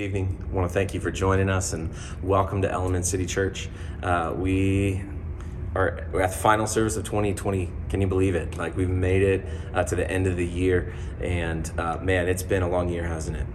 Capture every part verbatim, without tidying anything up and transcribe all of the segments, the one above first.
Good evening. I want to thank you for joining us and welcome to Element City Church. Uh, we are we're at the final service of twenty twenty. Can you believe it? Like, we've made it uh, to the end of the year, and uh, man, it's been a long year, hasn't it?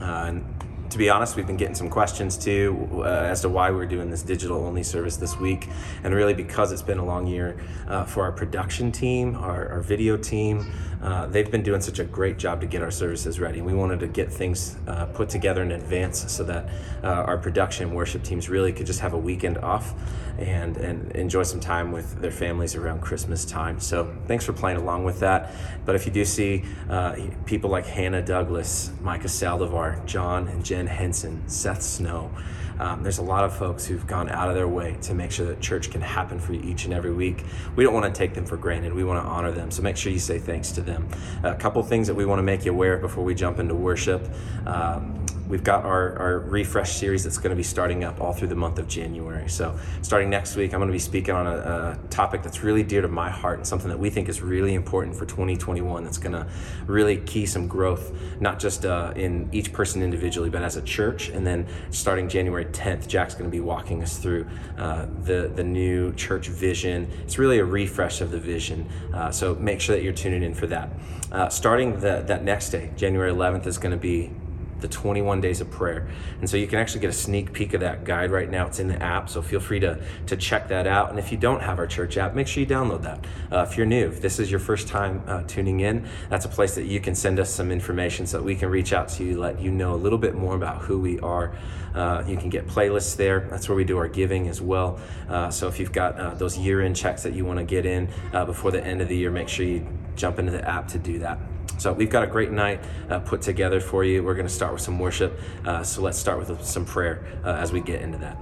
Uh, and to be honest, we've been getting some questions too uh, as to why we're doing this digital-only service this week, and really because it's been a long year uh, for our production team, our, our video team. Uh, they've been doing such a great job to get our services ready. We wanted to get things uh, put together in advance so that uh, our production worship teams really could just have a weekend off and, and enjoy some time with their families around Christmas time. So thanks for playing along with that. But if you do see uh, people like Hannah Douglas, Micah Saldivar, John and Jen Ben Henson, Seth Snow. Um, there's a lot of folks who've gone out of their way to make sure that church can happen for you each and every week. We don't want to take them for granted. We want to honor them. So make sure you say thanks to them. A couple things that we want to make you aware of before we jump into worship. Um, we've got our, our refresh series that's going to be starting up all through the month of January. So starting next week, I'm going to be speaking on a, a topic that's really dear to my heart and something that we think is really important for twenty twenty-one. That's going to really key some growth, not just uh, in each person individually, but as a church. And then starting January tenth, Jack's going to be walking us through uh, the, the new church vision. It's really a refresh of the vision. Uh, so make sure that you're tuning in for that. Uh, starting the, that next day, January eleventh, is going to be the twenty-one days of prayer. And so you can actually get a sneak peek of that guide right now. It's in the app, so feel free to, to check that out. And if you don't have our church app, make sure you download that. Uh, if you're new, if this is your first time uh, tuning in, that's a place that you can send us some information so that we can reach out to you, let you know a little bit more about who we are. Uh, you can get playlists there. That's where we do our giving as well. Uh, so if you've got uh, those year-end checks that you want to get in uh, before the end of the year, make sure you jump into the app to do that. So we've got a great night uh, put together for you. We're going to start with some worship. Uh, so let's start with some prayer uh, as we get into that.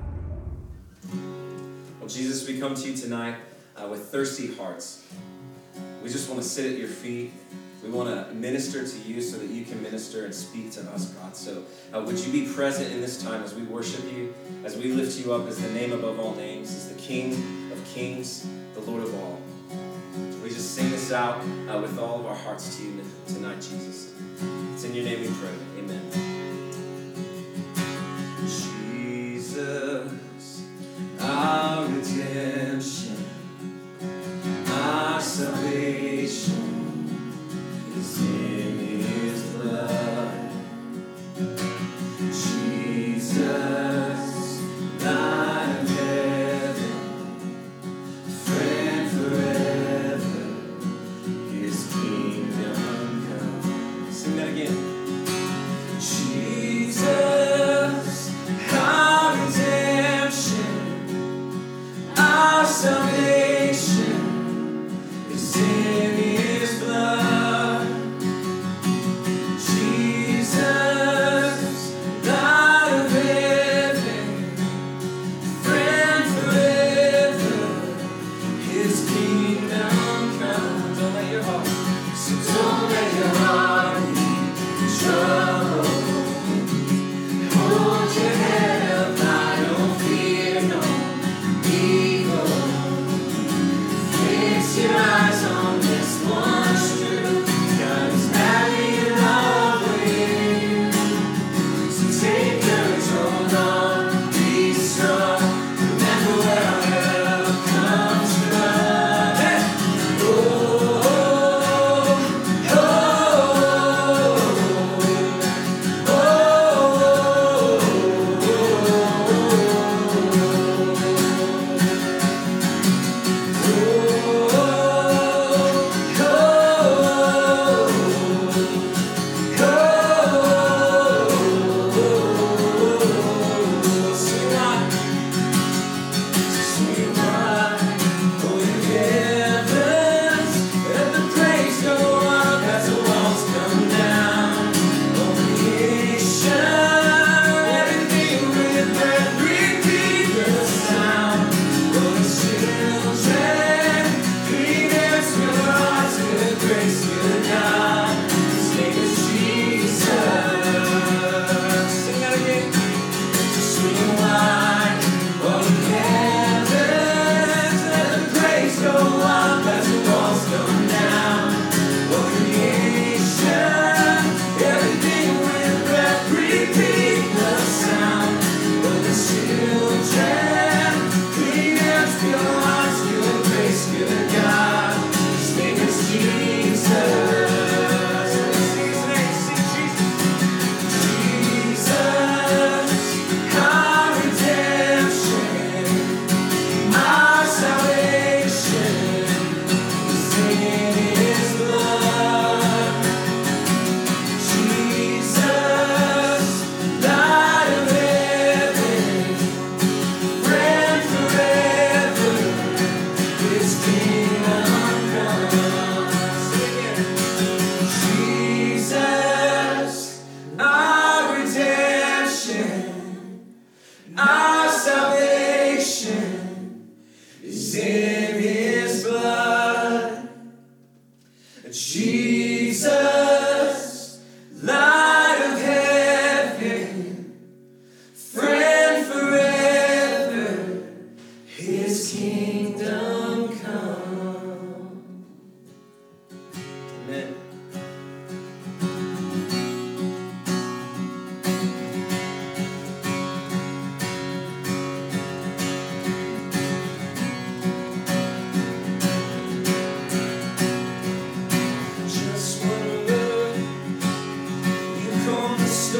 Well, Jesus, we come to you tonight uh, with thirsty hearts. We just want to sit at your feet. We want to minister to you so that you can minister and speak to us, God. So uh, would you be present in this time as we worship you, as we lift you up as the name above all names, as the King of kings, the Lord of all. We just sing this out uh, with all of our hearts to you tonight, Jesus. It's in your name we pray. Amen. Jesus, our redemption, our salvation is in his blood. Jesus, thy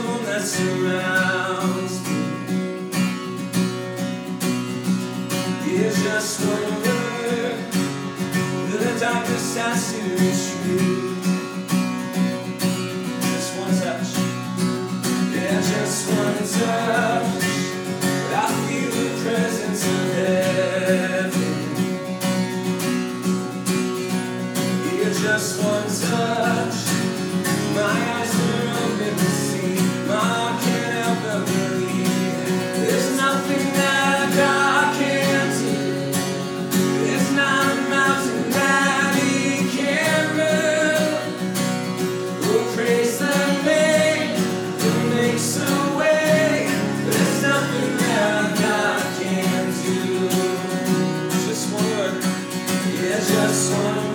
storm that surrounds me is just one word that the darkness has to retreat. Just one touch, yeah, just one touch. I feel the presence of heaven. Yeah, just one touch. My eyes are open to see. My heart can't help but believe. There's nothing that God can't do. There's not a mountain that He can't move. Oh, praise the name that makes a way. There's nothing that God can't do. Just one word. Yeah, just one word.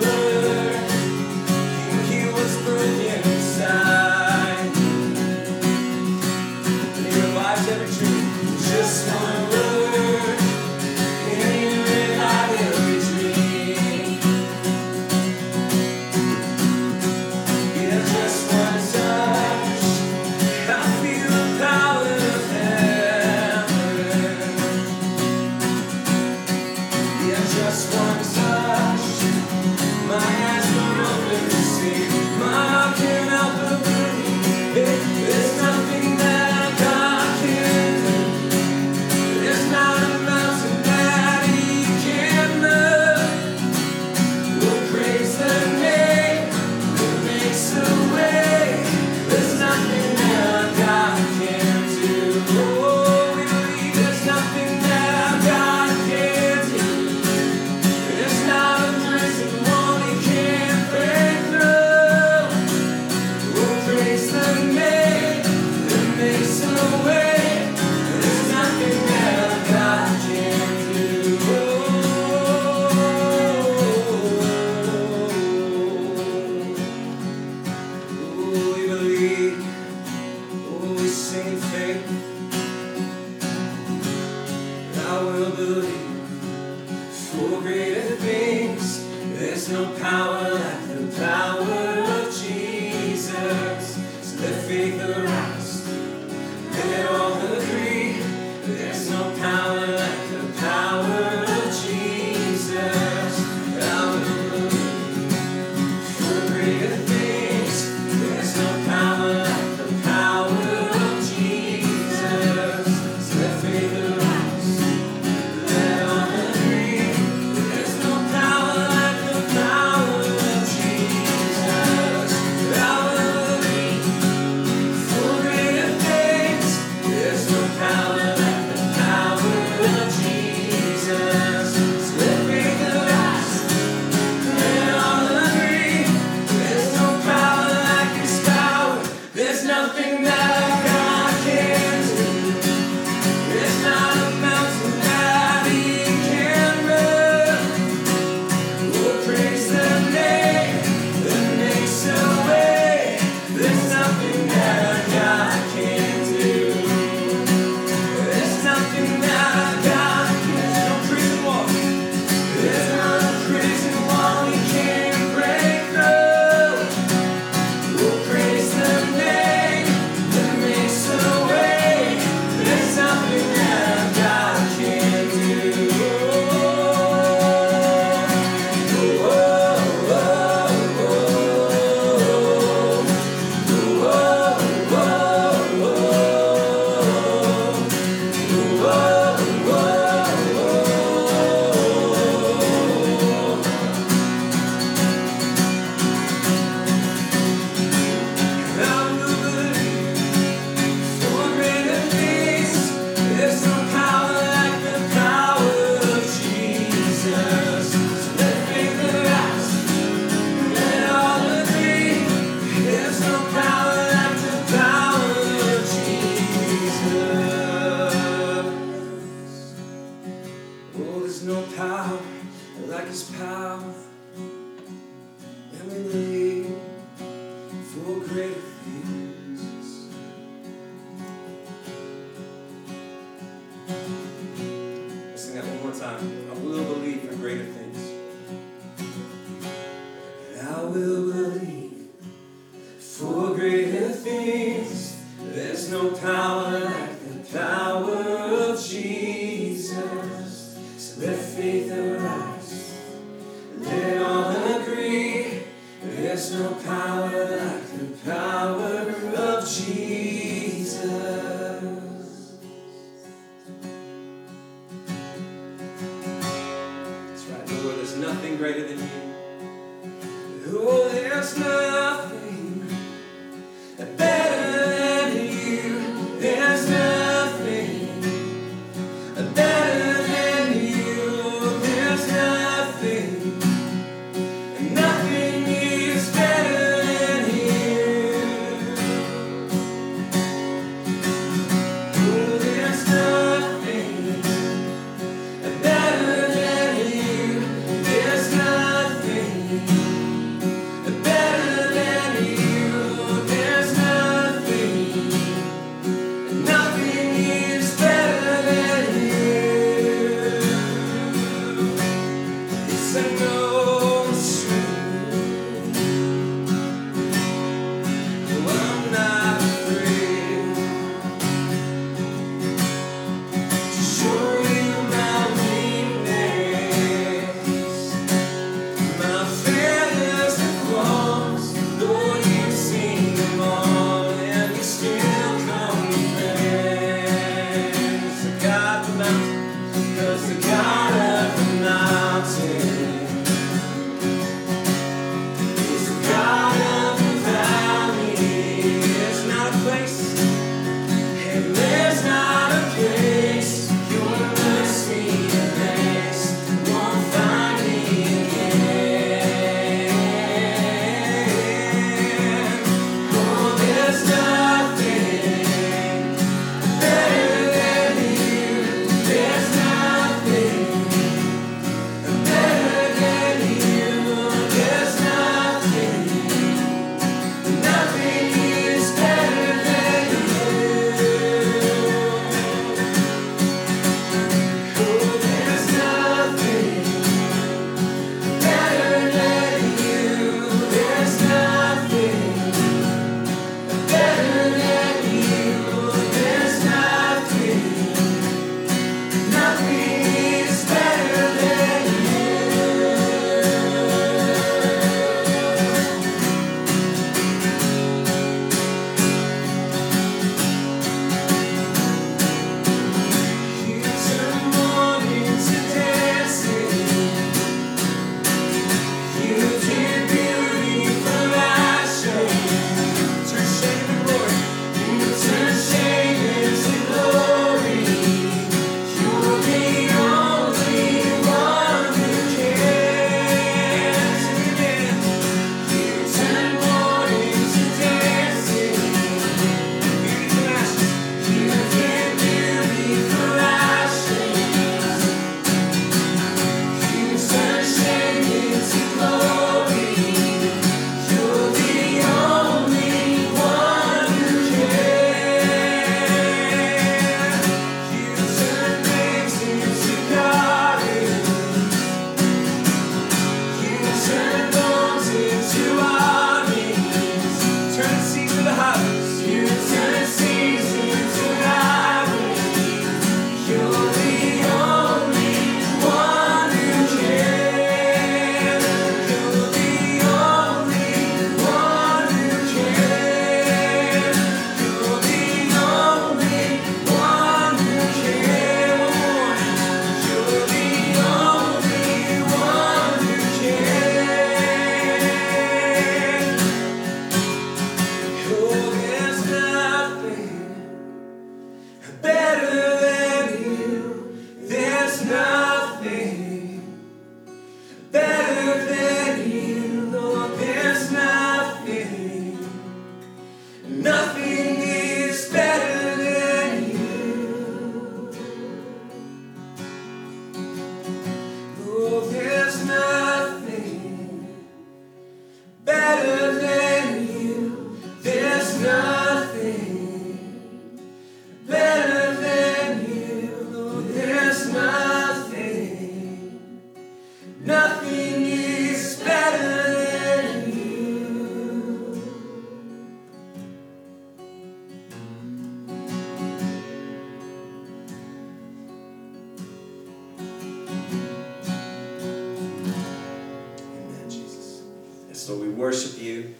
So we worship you.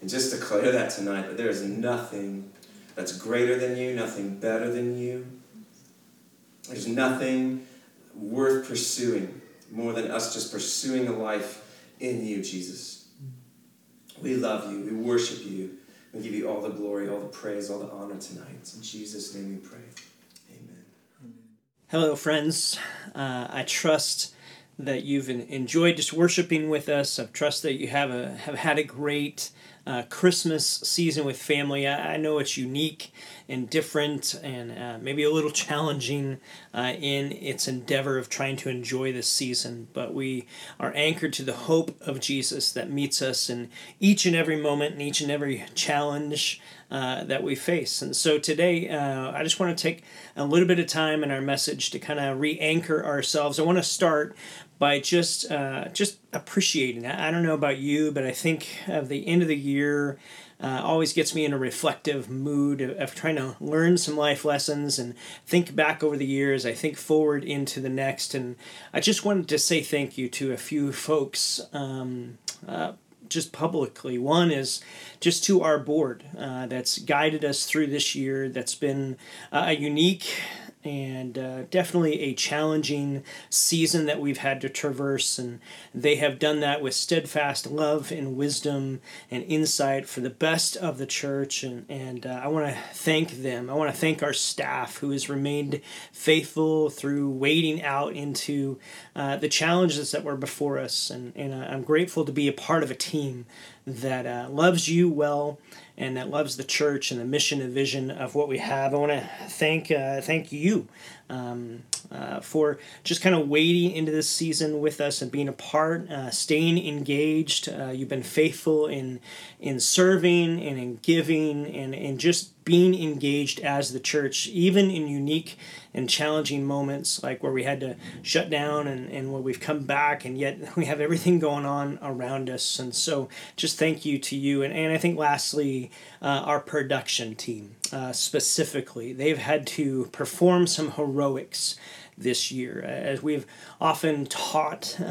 And just declare that tonight, that there is nothing that's greater than you, nothing better than you. There's nothing worth pursuing more than us just pursuing a life in you, Jesus. We love you. We worship you. We give you all the glory, all the praise, all the honor tonight. In Jesus' name we pray. Amen. Hello, friends. Uh, I trust that you've enjoyed just worshiping with us. I trust that you have a have had a great uh, Christmas season with family. I, I know it's unique and different, and uh, maybe a little challenging uh, in its endeavor of trying to enjoy this season. But we are anchored to the hope of Jesus that meets us in each and every moment and each and every challenge uh, that we face. And so today, uh, I just want to take a little bit of time in our message to kind of re-anchor ourselves. I want to start by just uh, just appreciating. I don't know about you, but I think at the end of the year, Uh, always gets me in a reflective mood of, of trying to learn some life lessons and think back over the years. I think forward into the next. And I just wanted to say thank you to a few folks um, uh, just publicly. One is just to our board uh, that's guided us through this year. That's been uh, a unique and uh, definitely a challenging season that we've had to traverse, and they have done that with steadfast love and wisdom and insight for the best of the church, and, and uh, I want to thank them. I want to thank our staff who has remained faithful through wading out into uh, the challenges that were before us, and, and I'm grateful to be a part of a team that uh, loves you well and that loves the church and the mission and vision of what we have. I want to thank uh, thank you um, uh, for just kind of wading into this season with us and being a part, uh, staying engaged. Uh, you've been faithful in in serving and in giving and, and just being engaged as the church, even in unique and challenging moments like where we had to shut down and, and where we've come back, and yet we have everything going on around us. And so just thank you to you. And, and I think lastly, uh, our production team uh, specifically, they've had to perform some heroics this year, as we've often taught uh,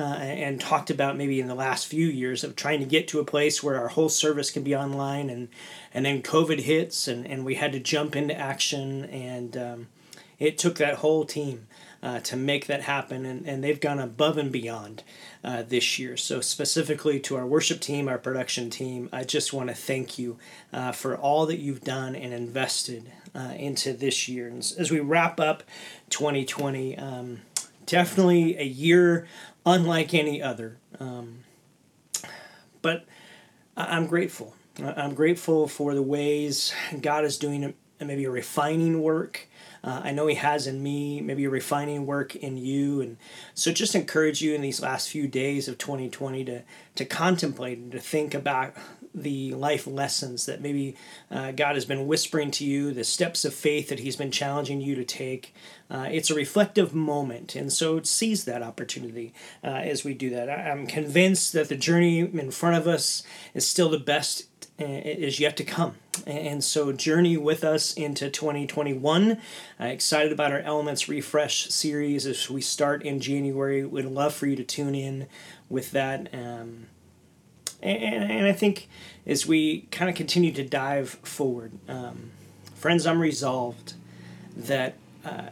and talked about maybe in the last few years of trying to get to a place where our whole service can be online, and, and then COVID hits and, and we had to jump into action, and um, it took that whole team uh, to make that happen, and, and they've gone above and beyond uh, this year. So specifically to our worship team, our production team, I just want to thank you uh, for all that you've done and invested uh, into this year. And as we wrap up twenty twenty, um, definitely a year unlike any other, um, but I'm grateful. I'm grateful for the ways God is doing maybe a refining work. Uh, I know he has in me, maybe a refining work in you. And so just encourage you in these last few days of twenty twenty to, to contemplate and to think about the life lessons that maybe uh, God has been whispering to you, the steps of faith that he's been challenging you to take. Uh, it's a reflective moment, and so seize that opportunity uh, as we do that. I- I'm convinced that the journey in front of us is still the best is yet to come. And so journey with us into twenty twenty-one. I'm excited about our Elements Refresh series as we start in January. We'd love for you to tune in with that. Um, and, and I think as we kind of continue to dive forward, um, friends, I'm resolved that uh,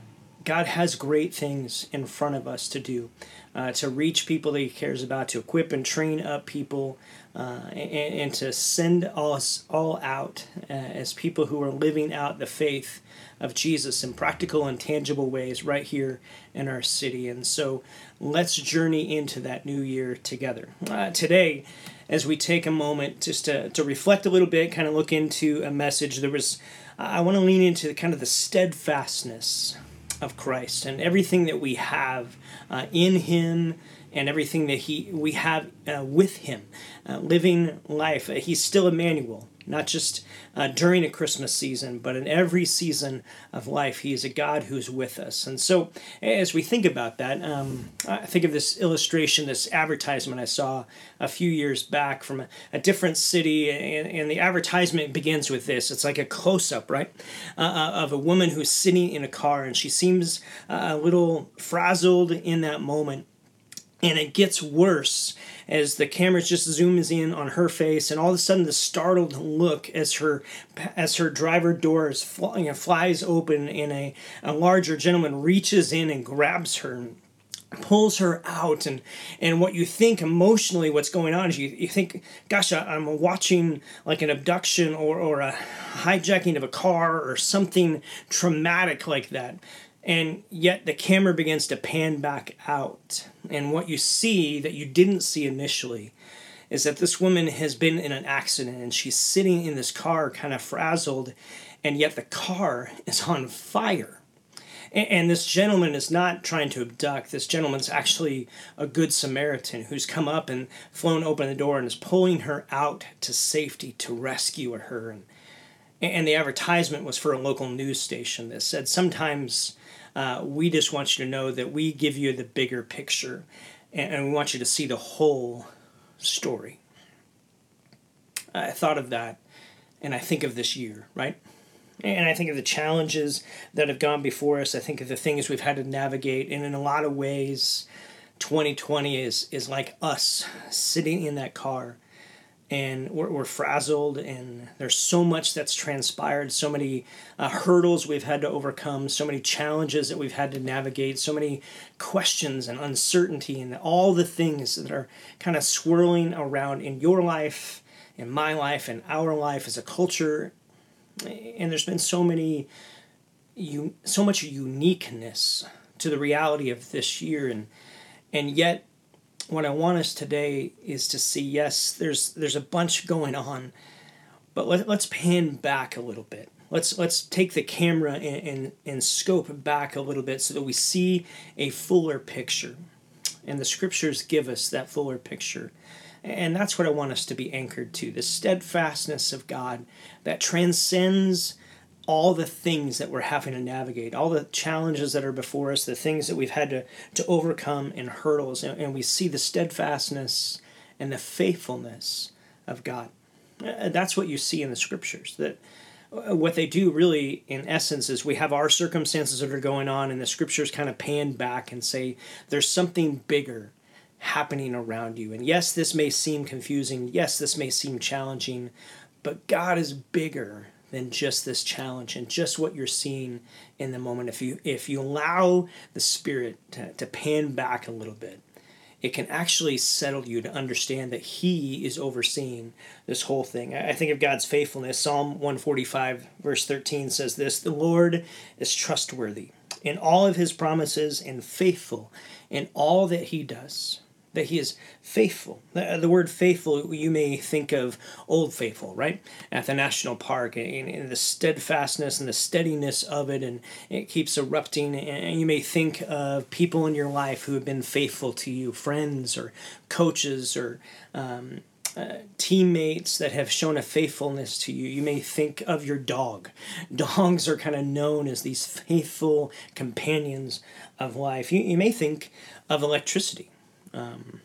God has great things in front of us to do, uh, to reach people that he cares about, to equip and train up people, Uh, and, and to send us all out uh, as people who are living out the faith of Jesus in practical and tangible ways right here in our city. And so let's journey into that new year together. Uh, today, as we take a moment just to, to reflect a little bit, kind of look into a message, there was, I want to lean into kind of the steadfastness of Christ and everything that we have uh, in him, and everything that he we have uh, with him, uh, living life. He's still Emmanuel, not just uh, during a Christmas season, but in every season of life. He is a God who's with us. And so as we think about that, um, I think of this illustration, this advertisement I saw a few years back from a, a different city, and, and the advertisement begins with this. It's like a close-up, right, uh, of a woman who's sitting in a car, and she seems uh, a little frazzled in that moment. And it gets worse as the camera just zooms in on her face, and all of a sudden the startled look as her as her driver door is fly, you know, flies open, and a, a larger gentleman reaches in and grabs her and pulls her out. And, and what you think emotionally what's going on is you, you think, gosh, I, I'm watching like an abduction or, or a hijacking of a car or something traumatic like that. And yet the camera begins to pan back out. And what you see that you didn't see initially is that this woman has been in an accident, and she's sitting in this car kind of frazzled, and yet the car is on fire. And, and this gentleman is not trying to abduct. This gentleman's actually a good Samaritan who's come up and flown open the door and is pulling her out to safety to rescue her. And, and the advertisement was for a local news station that said, sometimes... Uh, we just want you to know that we give you the bigger picture, and, and we want you to see the whole story. I thought of that, and I think of this year, right? And I think of the challenges that have gone before us. I think of the things we've had to navigate, and in a lot of ways, twenty twenty is is like us sitting in that car, and we're, we're frazzled, and there's so much that's transpired, so many uh, hurdles we've had to overcome, so many challenges that we've had to navigate, so many questions and uncertainty and all the things that are kind of swirling around in your life, in my life, in our life as a culture. And there's been so many, you so much uniqueness to the reality of this year, and and yet what I want us today is to see, yes, there's there's a bunch going on, but let, let's pan back a little bit. Let's let's take the camera and, and, and scope back a little bit so that we see a fuller picture. And the scriptures give us that fuller picture. And that's what I want us to be anchored to, the steadfastness of God that transcends all the things that we're having to navigate, all the challenges that are before us, the things that we've had to, to overcome and hurdles, and, and we see the steadfastness and the faithfulness of God. That's what you see in the scriptures, that what they do really, in essence, is we have our circumstances that are going on, and the scriptures kind of pan back and say, there's something bigger happening around you. And yes, this may seem confusing. Yes, this may seem challenging, but God is bigger than just this challenge and just what you're seeing in the moment. If you if you allow the Spirit to, to pan back a little bit, it can actually settle you to understand that He is overseeing this whole thing. I think of God's faithfulness. Psalm one forty-five, verse thirteen says this, "The Lord is trustworthy in all of His promises and faithful in all that He does." That He is faithful. The, the word faithful, you may think of Old Faithful, right? At the national park, and, and the steadfastness and the steadiness of it, and it keeps erupting. And you may think of people in your life who have been faithful to you, friends or coaches or um, uh, teammates that have shown a faithfulness to you. You may think of your dog. Dogs are kind of known as these faithful companions of life. You, you may think of electricity. Um,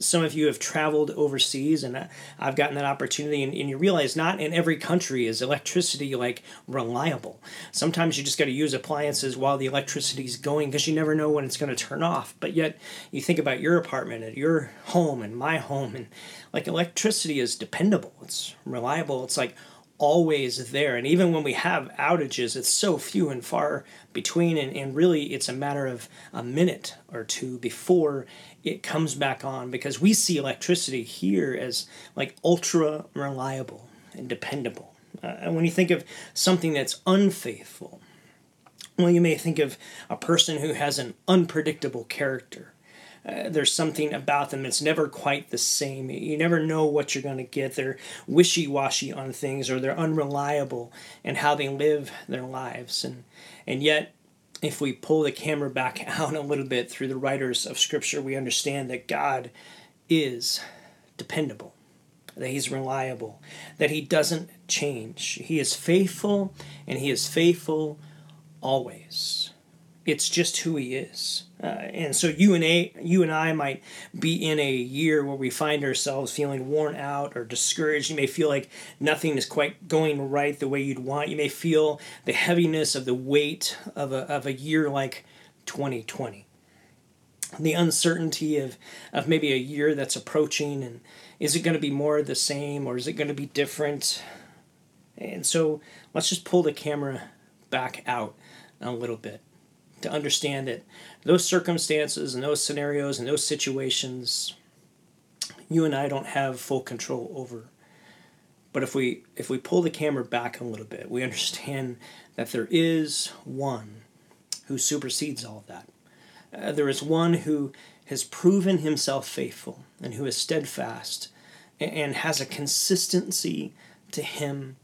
some of you have traveled overseas, and I, I've gotten that opportunity, and, and you realize not in every country is electricity like reliable. Sometimes you just got to use appliances while the electricity's going because you never know when it's going to turn off. But yet you think about your apartment and your home and my home, and like electricity is dependable. It's reliable. It's like always there. And even when we have outages, it's so few and far between, and, and really it's a matter of a minute or two before it comes back on, because we see electricity here as like ultra reliable and dependable. Uh, and when you think of something that's unfaithful, well, you may think of a person who has an unpredictable character. Uh, there's something about them that's never quite the same. You never know what you're going to get. They're wishy-washy on things, or they're unreliable in how they live their lives. And and yet, if we pull the camera back out a little bit through the writers of Scripture, we understand that God is dependable, that He's reliable, that He doesn't change. He is faithful, and He is faithful always. It's just who He is. Uh, and so you and, a, you and I might be in a year where we find ourselves feeling worn out or discouraged. You may feel like nothing is quite going right the way you'd want. You may feel the heaviness of the weight of a, of a year like twenty twenty. the uncertainty of, of maybe a year that's approaching, and is it going to be more of the same, or is it going to be different? And so let's just pull the camera back out a little bit to understand that those circumstances and those scenarios and those situations, you and I don't have full control over. But if we if we pull the camera back a little bit, we understand that there is one who supersedes all of that. Uh, there is one who has proven himself faithful and who is steadfast and, and has a consistency to him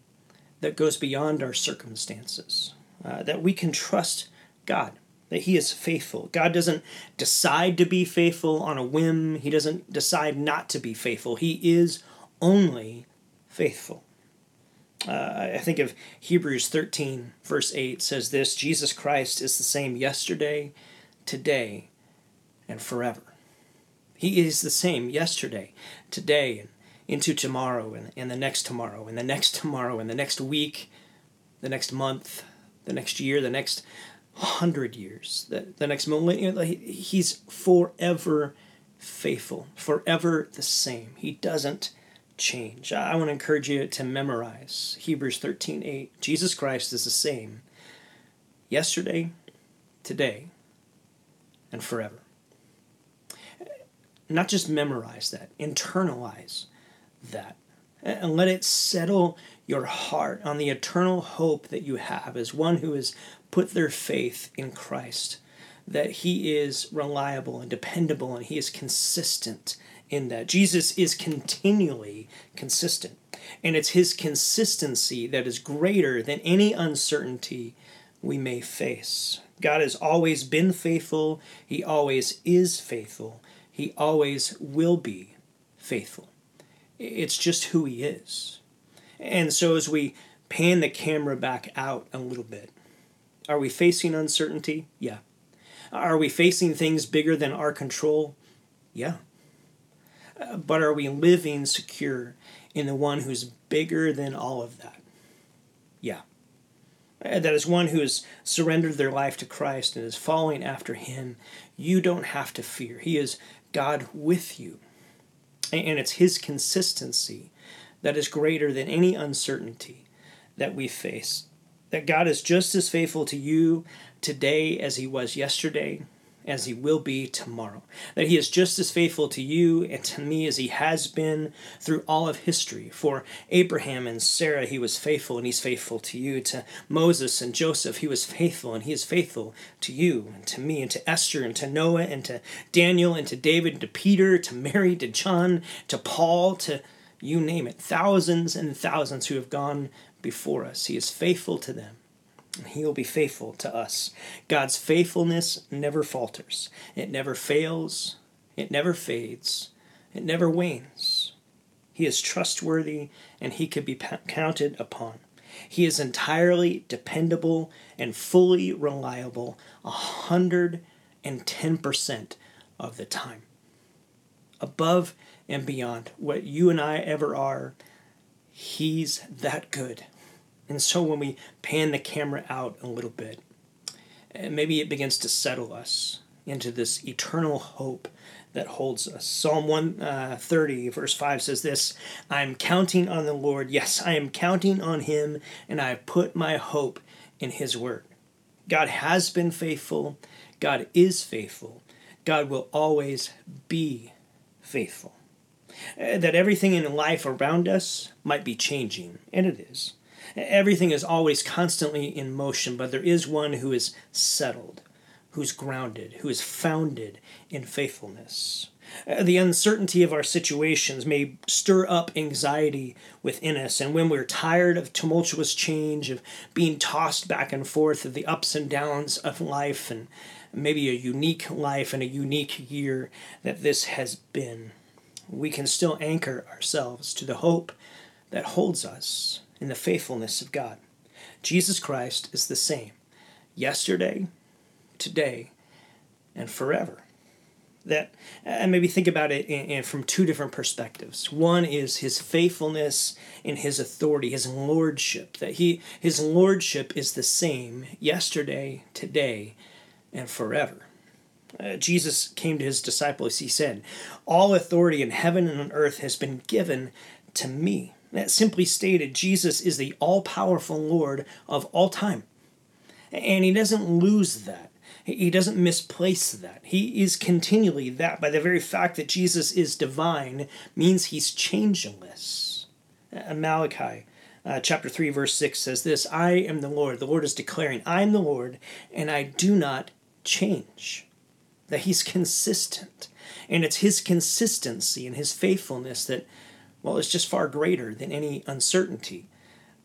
that goes beyond our circumstances, uh, that we can trust God, that he is faithful. God doesn't decide to be faithful on a whim. He doesn't decide not to be faithful. He is only faithful. Uh, I think of Hebrews thirteen, verse eight says this, Jesus Christ is the same yesterday, today, and forever. He is the same yesterday, today, and into tomorrow, and, and the next tomorrow, and the next tomorrow, and the next week, the next month, the next year, the next hundred years, the, the next millennium. He's forever faithful, forever the same. He doesn't change. I want to encourage you to memorize Hebrews thirteen eight. Jesus Christ is the same yesterday, today, and forever. Not just memorize that, internalize that, and let it settle your heart on the eternal hope that you have as one who has put their faith in Christ, that he is reliable and dependable, and he is consistent in that. Jesus is continually consistent, and it's his consistency that is greater than any uncertainty we may face. God has always been faithful. He always is faithful. He always will be faithful. It's just who he is. And so as we pan the camera back out a little bit, are we facing uncertainty? Yeah. Are we facing things bigger than our control? Yeah. Uh, but are we living secure in the one who's bigger than all of that? Yeah. Uh, that is one who has surrendered their life to Christ and is following after him. You don't have to fear. He is God with you. And it's his consistency that is greater than any uncertainty that we face. That God is just as faithful to you today as he was yesterday, as he will be tomorrow. That he is just as faithful to you and to me as he has been through all of history. For Abraham and Sarah, he was faithful, and he's faithful to you. To Moses and Joseph, he was faithful, and he is faithful to you and to me and to Esther and to Noah and to Daniel and to David and to Peter, to Mary, to John, to Paul, to you name it. Thousands and thousands who have gone before us. He is faithful to them. He will be faithful to us. God's faithfulness never falters. It never fails. It never fades. It never wanes. He is trustworthy, and he could be counted upon. He is entirely dependable and fully reliable one hundred ten percent of the time. Above and beyond what you and I ever are, he's that good. And so when we pan the camera out a little bit, maybe it begins to settle us into this eternal hope that holds us. Psalm one thirty, verse five says this, I am counting on the Lord. Yes, I am counting on him, and I have put my hope in his word. God has been faithful. God is faithful. God will always be faithful. That everything in life around us might be changing, and it is. Everything is always constantly in motion, but there is one who is settled, who's grounded, who is founded in faithfulness. The uncertainty of our situations may stir up anxiety within us, and when we're tired of tumultuous change, of being tossed back and forth, of the ups and downs of life, and maybe a unique life and a unique year that this has been, we can still anchor ourselves to the hope that holds us in the faithfulness of God. Jesus Christ is the same yesterday, today, and forever. That, and maybe think about it in, in, from two different perspectives. One is his faithfulness and his authority, his lordship, that he, his lordship is the same yesterday, today, and forever. Uh, Jesus came to his disciples, he said, "All authority in heaven and on earth has been given to me." That simply stated, Jesus is the all-powerful Lord of all time. And he doesn't lose that. He doesn't misplace that. He is continually that. By the very fact that Jesus is divine means he's changeless. Uh, Malachi uh, chapter three, verse six says this, "I am the Lord." The Lord is declaring, "I am the Lord, and I do not change." That he's consistent. And it's his consistency and his faithfulness that, well, it's just far greater than any uncertainty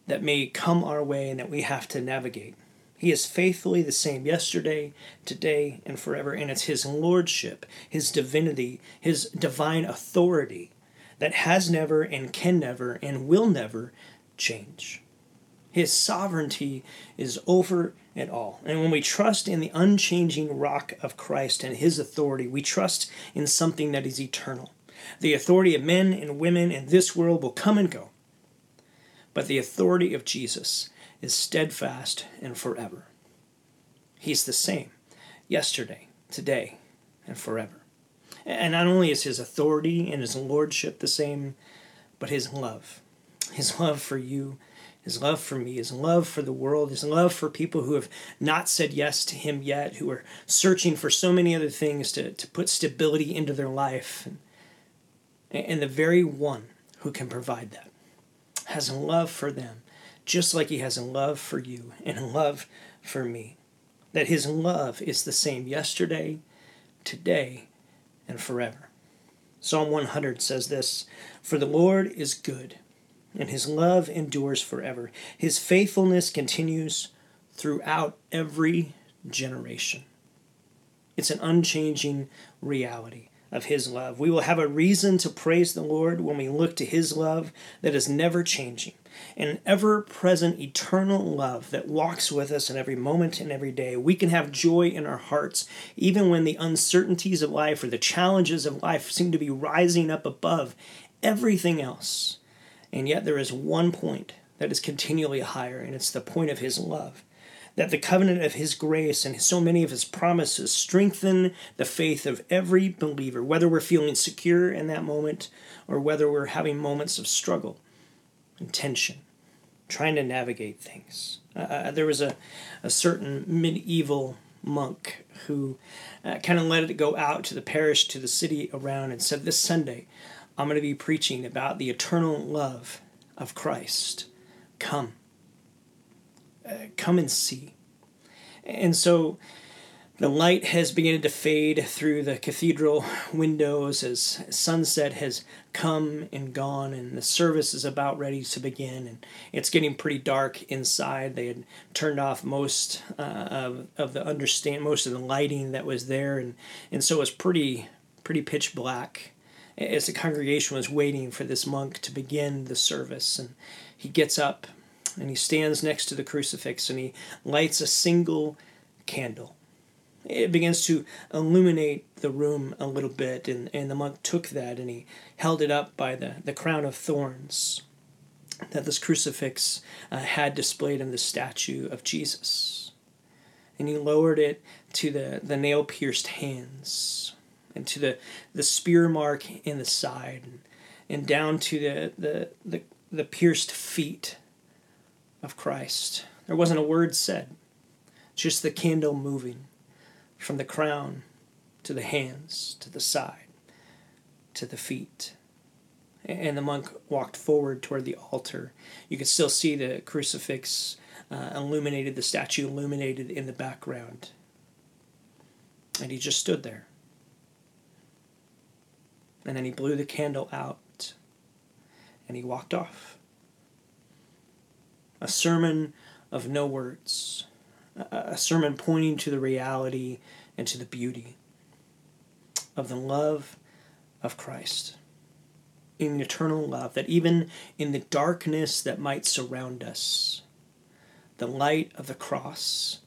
that may come our way and that we have to navigate. He is faithfully the same yesterday, today, and forever. And it's his lordship, his divinity, his divine authority that has never and can never and will never change. His sovereignty is over it all. And when we trust in the unchanging rock of Christ and his authority, we trust in something that is eternal. The authority of men and women in this world will come and go, but the authority of Jesus is steadfast and forever. He's the same yesterday, today, and forever. And not only is his authority and his lordship the same, but his love. His love for you, his love for me, his love for the world, his love for people who have not said yes to him yet, who are searching for so many other things to, to put stability into their life. And, and the very one who can provide that has a love for them, just like he has a love for you and a love for me. That his love is the same yesterday, today, and forever. Psalm one hundred says this, "For the Lord is good, and his love endures forever. His faithfulness continues throughout every generation." It's an unchanging reality of his love. We will have a reason to praise the Lord when we look to his love that is never changing, an ever-present eternal love that walks with us in every moment and every day. We can have joy in our hearts, even when the uncertainties of life or the challenges of life seem to be rising up above everything else. And yet there is one point that is continually higher, and it's the point of his love. That the covenant of his grace and so many of his promises strengthen the faith of every believer, whether we're feeling secure in that moment or whether we're having moments of struggle and tension, trying to navigate things. Uh, there was a, a certain medieval monk who uh, kind of let it go out to the parish, to the city around, and said, "This Sunday, I'm going to be preaching about the eternal love of Christ. Come. Uh, come and see." And so the light has begun to fade through the cathedral windows as sunset has come and gone, and the service is about ready to begin, and it's getting pretty dark inside. They had turned off most uh, of, of the understand most of the lighting that was there, and, and so it was pretty pretty pitch black as the congregation was waiting for this monk to begin the service. And he gets up and he stands next to the crucifix and he lights a single candle. It begins to illuminate the room a little bit, and, and the monk took that and he held it up by the, the crown of thorns that this crucifix uh, had displayed in the statue of Jesus. And he lowered it to the, the nail-pierced hands and to the, the spear mark in the side and, and down to the, the, the, the pierced feet of Christ. There wasn't a word said, just the candle moving from the crown to the hands, to the side, to the feet. And the monk walked forward toward the altar. You could still see the crucifix uh, illuminated, the statue illuminated in the background. And he just stood there. And then he blew the candle out and he walked off. A sermon of no words. A sermon pointing to the reality and to the beauty of the love of Christ, in eternal love, that even in the darkness that might surround us, the light of the cross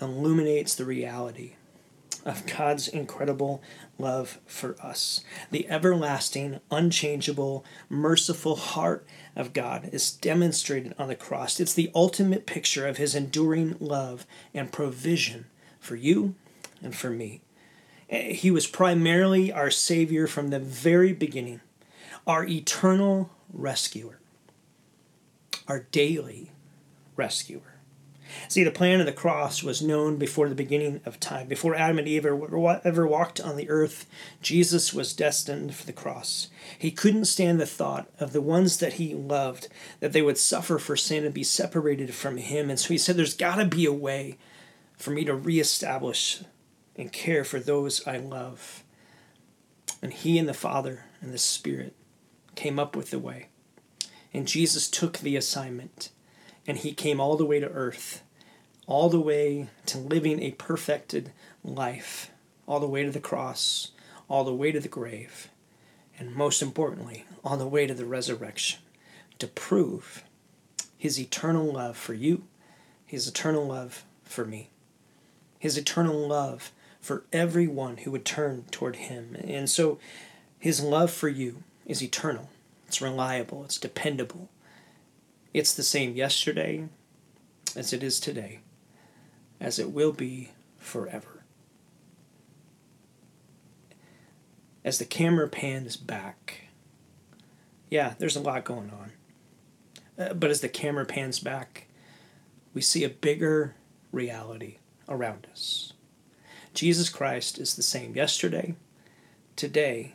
illuminates the reality of God's incredible love for us. The everlasting, unchangeable, merciful heart of God is demonstrated on the cross. It's the ultimate picture of his enduring love and provision for you and for me. He was primarily our Savior from the very beginning, our eternal rescuer, our daily rescuer. See, the plan of the cross was known before the beginning of time. Before Adam and Eve ever walked on the earth, Jesus was destined for the cross. He couldn't stand the thought of the ones that he loved, that they would suffer for sin and be separated from him. And so he said, there's got to be a way for me to reestablish and care for those I love. And he and the Father and the Spirit came up with the way. And Jesus took the assignment. And he came all the way to earth, all the way to living a perfected life, all the way to the cross, all the way to the grave, and most importantly, all the way to the resurrection, to prove his eternal love for you, his eternal love for me, his eternal love for everyone who would turn toward him. And so his love for you is eternal. It's reliable. It's dependable. It's the same yesterday as it is today, as it will be forever. As the camera pans back, yeah, there's a lot going on. Uh, but as the camera pans back, we see a bigger reality around us. Jesus Christ is the same yesterday, today,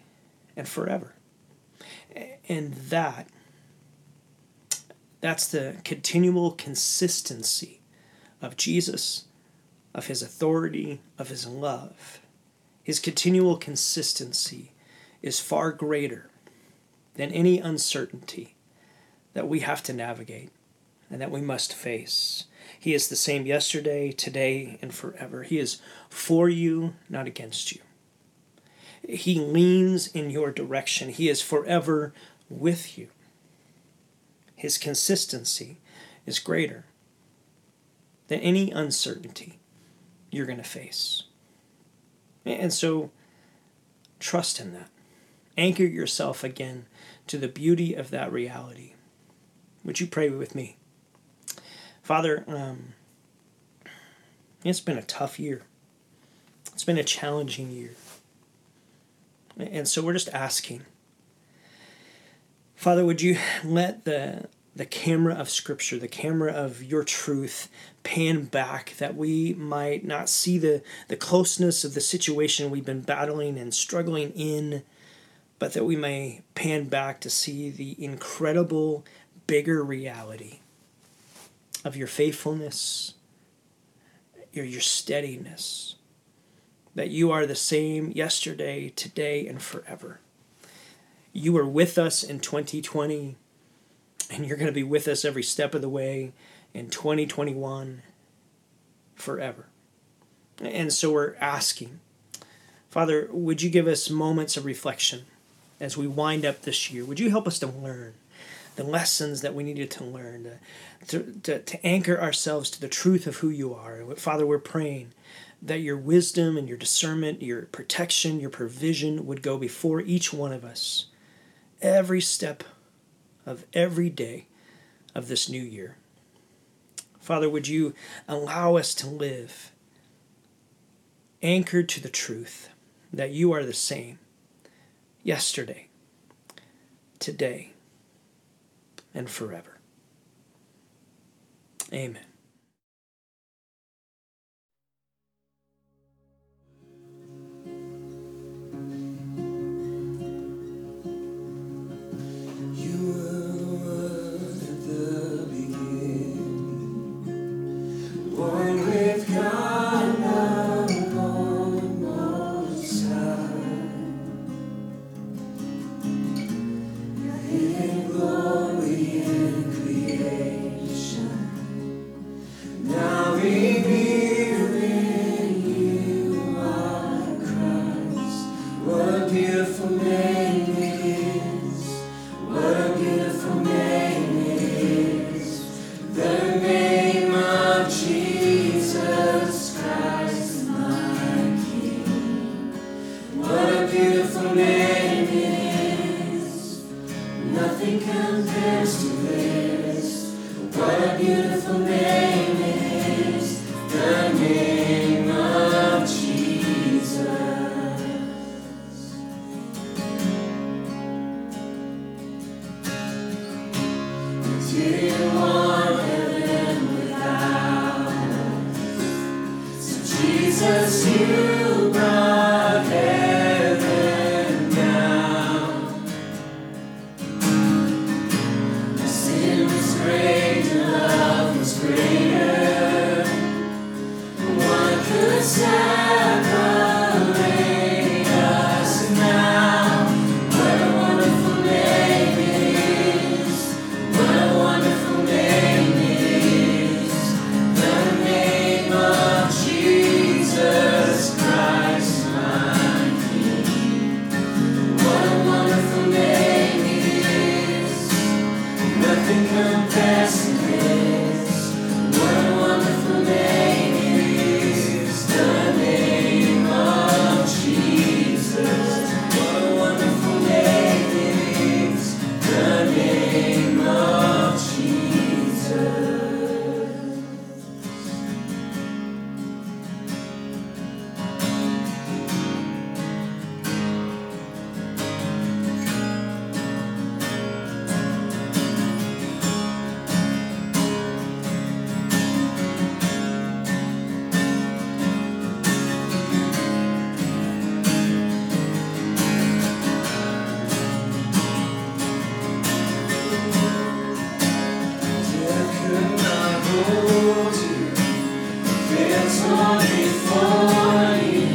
and forever. And that That's the continual consistency of Jesus, of his authority, of his love. His continual consistency is far greater than any uncertainty that we have to navigate and that we must face. He is the same yesterday, today, and forever. He is for you, not against you. He leans in your direction. He is forever with you. His consistency is greater than any uncertainty you're going to face. And so trust in that. Anchor yourself again to the beauty of that reality. Would you pray with me? Father, um, it's been a tough year. It's been a challenging year. And so we're just asking, Father, would you let the the camera of Scripture, the camera of your truth, pan back that we might not see the, the closeness of the situation we've been battling and struggling in, but that we may pan back to see the incredible, bigger reality of your faithfulness, your, your steadiness, that you are the same yesterday, today, and forever. You were with us in twenty twenty, and you're going to be with us every step of the way in twenty twenty-one forever. And so we're asking, Father, would you give us moments of reflection as we wind up this year? Would you help us to learn the lessons that we needed to learn, to, to, to anchor ourselves to the truth of who you are? Father, we're praying that your wisdom and your discernment, your protection, your provision would go before each one of us. Every step of every day of this new year. Father, would you allow us to live anchored to the truth that you are the same yesterday, today, and forever. Amen. In glory and creation, Jesus, you brought heaven down. The sin was great and love was greater. One could separate us now. What a wonderful name it is. What a wonderful name it is. The name of Jesus Christ, my King. What a wonderful name it is. Nothing compares to this. What a wonderful name it is. The name of Jesus. What a wonderful name it is. The name of Jesus. Death could not hold you. Fear's torn before you.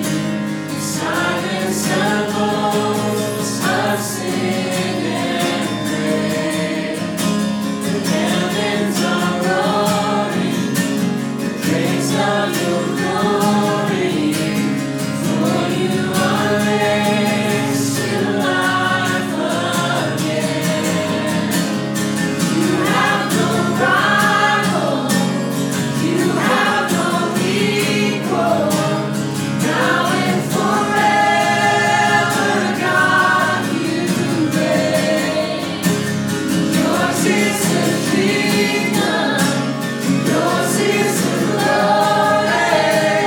Silence the voice of sin and grave. The heavens are roaring. The praise of your glory. For you are raised to life again. You have no rival, you have no equal, now and forever, God, you reign. Yours is the kingdom, yours is the glory,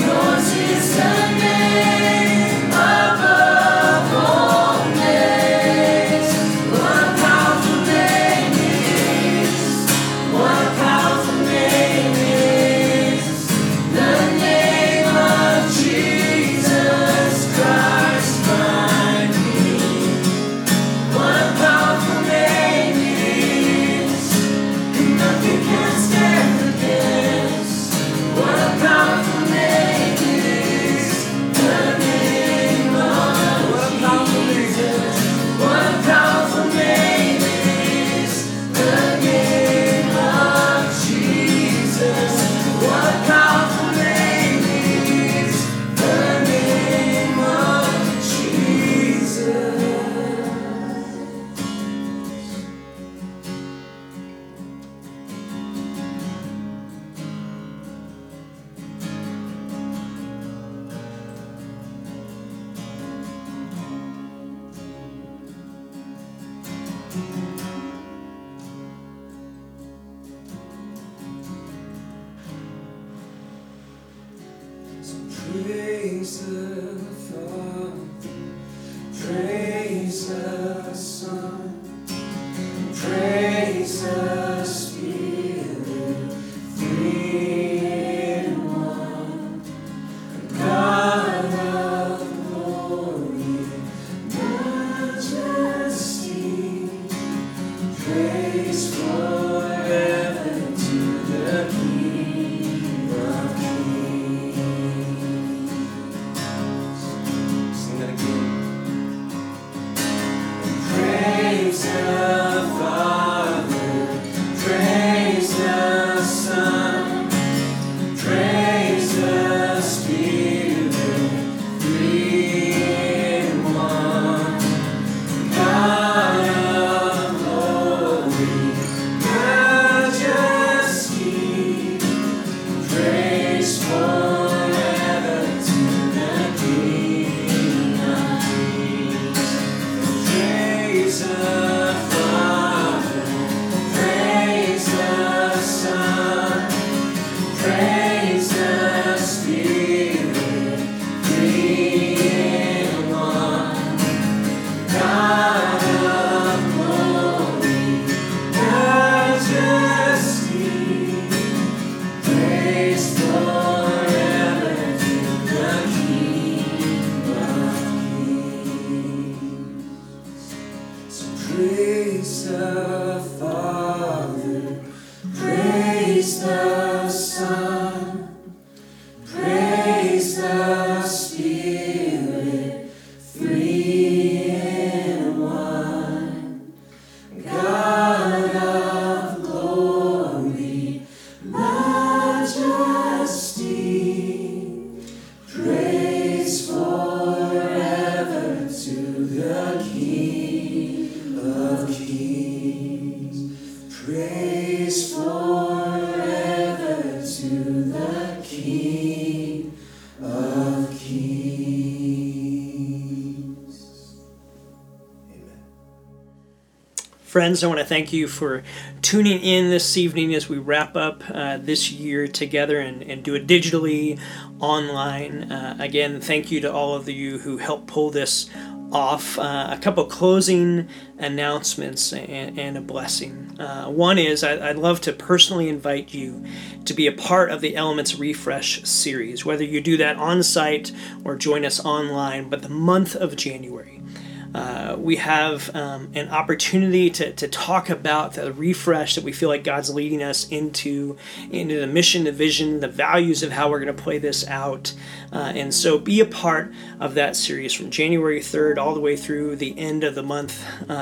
yours is the name above all names. What a powerful name it is, what a powerful name it is, the name of Jesus Christ, my King. What a powerful name it is, and nothing can stand against. What a powerful name it is, the name of Jesus. What a powerful name it is, the name of Jesus. What a powerful name it is, the name of Jesus. So praise the Father, praise the Son, praise the Spirit, three in one. God of glory, majesty, praise forever to the King of kings. Sing that again. Praise the Father, praise the Son, praise the Spirit, three in one. God of glory, majesty, praise forever to the King of kings. Praise the Father, praise the Son, praise the Spirit, three in one. God of glory, majesty, praise forever to Friends, I want to thank you for tuning in this evening as we wrap up uh, this year together and, and do it digitally, online. Uh, again, thank you to all of you who helped pull this off. Uh, a couple closing announcements and, and a blessing. Uh, one is I, I'd love to personally invite you to be a part of the Elements Refresh series, whether you do that on site or join us online, but the month of January. Uh, we have um, an opportunity to, to talk about the refresh that we feel like God's leading us into, into the mission, the vision, the values of how we're going to play this out. Uh, and so be a part of that series from January third all the way through the end of the month uh,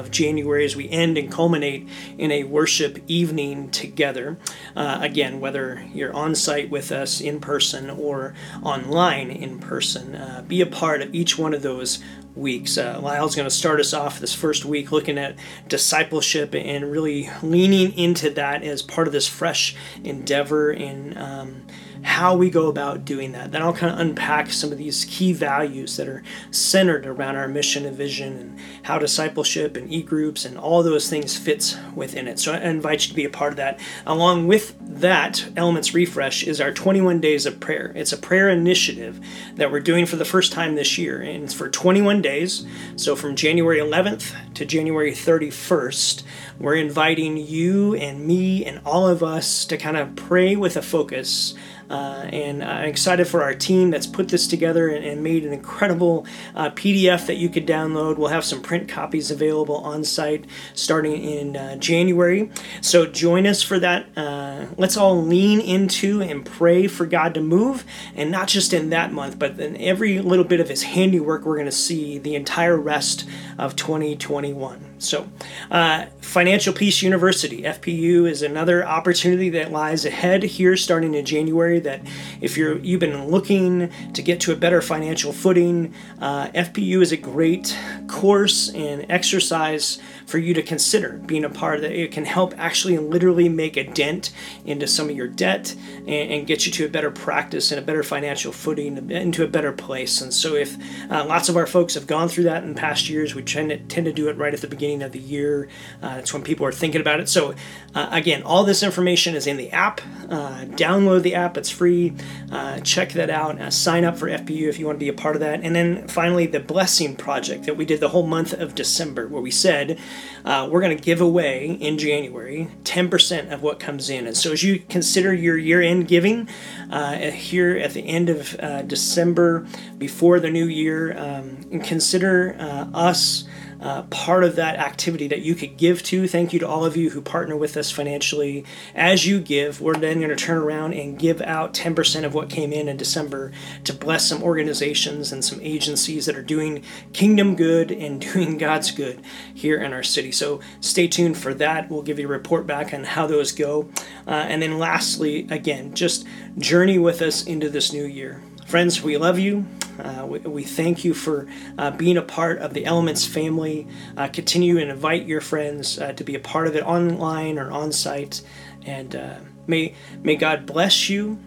of January as we end and culminate in a worship evening together. Uh, again, whether you're on site with us in person or online in person, uh, be a part of each one of those weeks. Uh, Lyle's going to start us off this first week looking at discipleship and really leaning into that as part of this fresh endeavor in um, how we go about doing that. Then I'll kind of unpack some of these key values that are centered around our mission and vision and how discipleship and e-groups and all those things fits within it. So I invite you to be a part of that. Along with that, Elements Refresh is our twenty-one days of prayer. It's a prayer initiative that we're doing for the first time this year, and it's for twenty-one days. So from January eleventh to January thirty-first, we're inviting you and me and all of us to kind of pray with a focus. Uh, and I'm excited for our team that's put this together and, and made an incredible uh, P D F that you could download. We'll have some print copies available on site starting in uh, January. So join us for that. Uh, let's all lean into and pray for God to move, and not just in that month, but in every little bit of His handiwork we're going to see the entire rest of twenty twenty-one. So uh, Financial Peace University, F P U, is another opportunity that lies ahead here starting in January, that if you're, you've been looking to get to a better financial footing, uh, F P U is a great course and exercise for you to consider being a part of that. It can help actually literally make a dent into some of your debt and, and get you to a better practice and a better financial footing, into a better place. And so if uh, lots of our folks have gone through that in past years, we tend to, tend to do it right at the beginning of the year. Uh, that's when people are thinking about it. So uh, again, all this information is in the app. Uh, download the app. It's free. Uh, check that out. Uh, sign up for F P U if you want to be a part of that. And then finally, the Blessing Project that we did the whole month of December, where we said uh, we're going to give away in January ten percent of what comes in. And so as you consider your year-end giving uh, here at the end of uh, December before the new year, um, and consider uh, us Uh, part of that activity that you could give to. Thank you to all of you who partner with us financially. As you give, we're then going to turn around and give out ten percent of what came in in December to bless some organizations and some agencies that are doing kingdom good and doing God's good here in our city. So stay tuned for that. We'll give you a report back on how those go. Uh, and then lastly, again, just journey with us into this new year. Friends, we love you. Uh, we, we thank you for uh, being a part of the Elements family. Uh, continue and invite your friends uh, to be a part of it online or on site. And uh, may, may God bless you,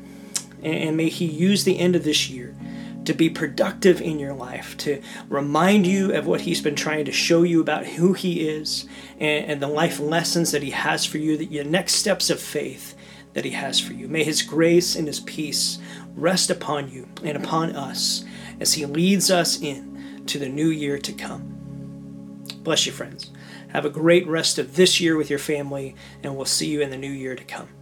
and, and may He use the end of this year to be productive in your life, to remind you of what He's been trying to show you about who He is and, and the life lessons that He has for you, that your next steps of faith that He has for you. May His grace and His peace rest upon you and upon us as He leads us in to the new year to come. Bless you, friends. Have a great rest of this year with your family, and we'll see you in the new year to come.